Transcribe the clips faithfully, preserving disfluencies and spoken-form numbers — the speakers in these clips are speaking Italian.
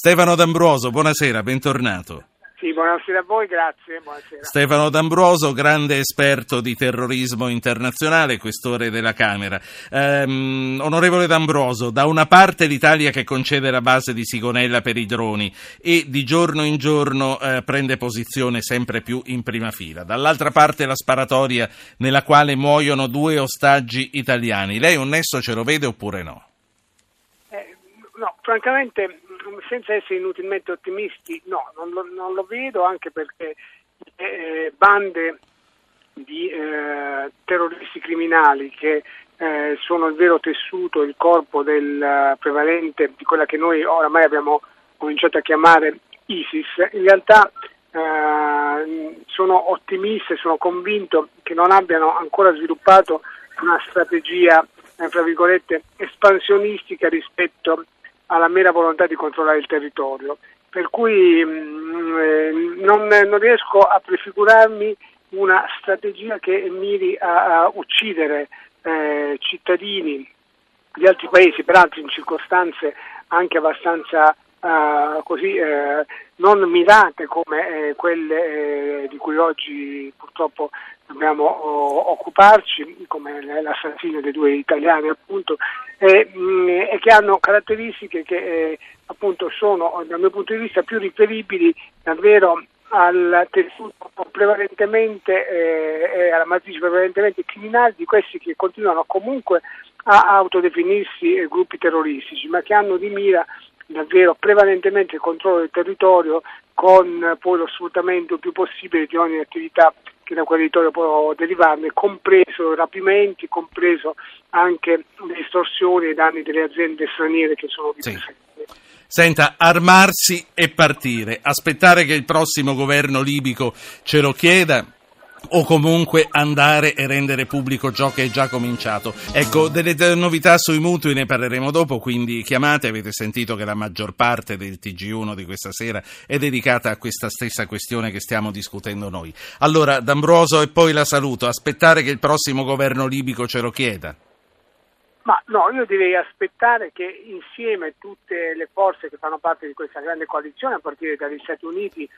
Stefano Dambruoso, buonasera, bentornato. Sì, buonasera a voi, grazie. Buonasera. Stefano Dambruoso, grande esperto di terrorismo internazionale, questore della Camera. Ehm, onorevole Dambruoso, da una parte l'Italia che concede la base di Sigonella per i droni e di giorno in giorno eh, prende posizione sempre più in prima fila, dall'altra parte la sparatoria nella quale muoiono due ostaggi italiani. Lei un nesso ce lo vede oppure no? Eh, no, francamente... senza essere inutilmente ottimisti, no, non lo, non lo vedo, anche perché eh, bande di eh, terroristi criminali che eh, sono il vero tessuto, il corpo del uh, prevalente di quella che noi oramai abbiamo cominciato a chiamare ISIS, in realtà eh, sono ottimista e sono convinto che non abbiano ancora sviluppato una strategia, eh, fra virgolette, espansionistica rispetto alla mera volontà di controllare il territorio, per cui mh, non, non riesco a prefigurarmi una strategia che miri a, a uccidere eh, cittadini di altri paesi, peraltro in circostanze anche abbastanza eh, così eh, non mirate come eh, quelle eh, di cui oggi purtroppo dobbiamo oh, occuparci, come l'assassinio dei due italiani appunto, e, mh, e che hanno caratteristiche che eh, appunto sono, dal mio punto di vista, più riferibili davvero al tessuto prevalentemente eh, e alla matrice prevalentemente criminale di questi che continuano comunque a autodefinirsi eh, gruppi terroristici, ma che hanno di mira davvero prevalentemente il controllo del territorio, con eh, poi lo sfruttamento più possibile di ogni attività che da quel territorio può derivarne, compreso rapimenti, compreso anche le estorsioni e danni delle aziende straniere che sono di sì. Senta, armarsi e partire, aspettare che il prossimo governo libico ce lo chieda o comunque andare e rendere pubblico ciò che è già cominciato. Ecco, delle novità sui mutui ne parleremo dopo, quindi chiamate, avete sentito che la maggior parte del T G uno di questa sera è dedicata a questa stessa questione che stiamo discutendo noi. Allora, Dambruoso, e poi la saluto, aspettare che il prossimo governo libico ce lo chieda? Ma no, io direi aspettare che insieme tutte le forze che fanno parte di questa grande coalizione, a partire dagli Stati Uniti, eh,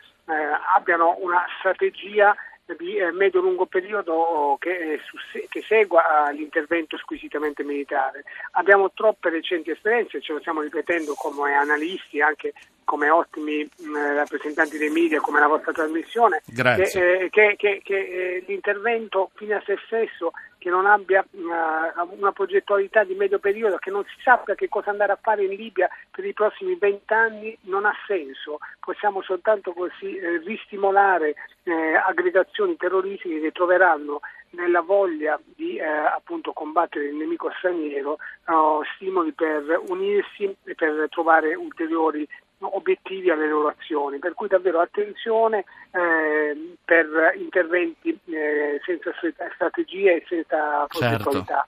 abbiano una strategia di medio-lungo periodo che, che segua l'intervento squisitamente militare. Abbiamo troppe recenti esperienze, ce lo stiamo ripetendo come analisti, anche come ottimi mh, rappresentanti dei media, come la vostra trasmissione, che, eh, che, che, che eh, l'intervento fino a se stesso, che non abbia uh, una progettualità di medio periodo, che non si sappia che cosa andare a fare in Libia per i prossimi vent'anni, non ha senso. Possiamo soltanto così eh, ristimolare eh, aggregazioni terroristiche che troveranno nella voglia di eh, appunto combattere il nemico straniero eh, stimoli per unirsi e per trovare ulteriori obiettivi alle loro azioni, per cui davvero attenzione eh, per interventi eh, senza strategie e senza progettualità.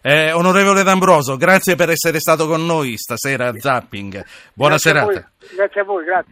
Certo. eh, Onorevole Dambruoso, grazie per essere stato con noi stasera a Zapping, buona grazie serata. A voi, grazie a voi, grazie.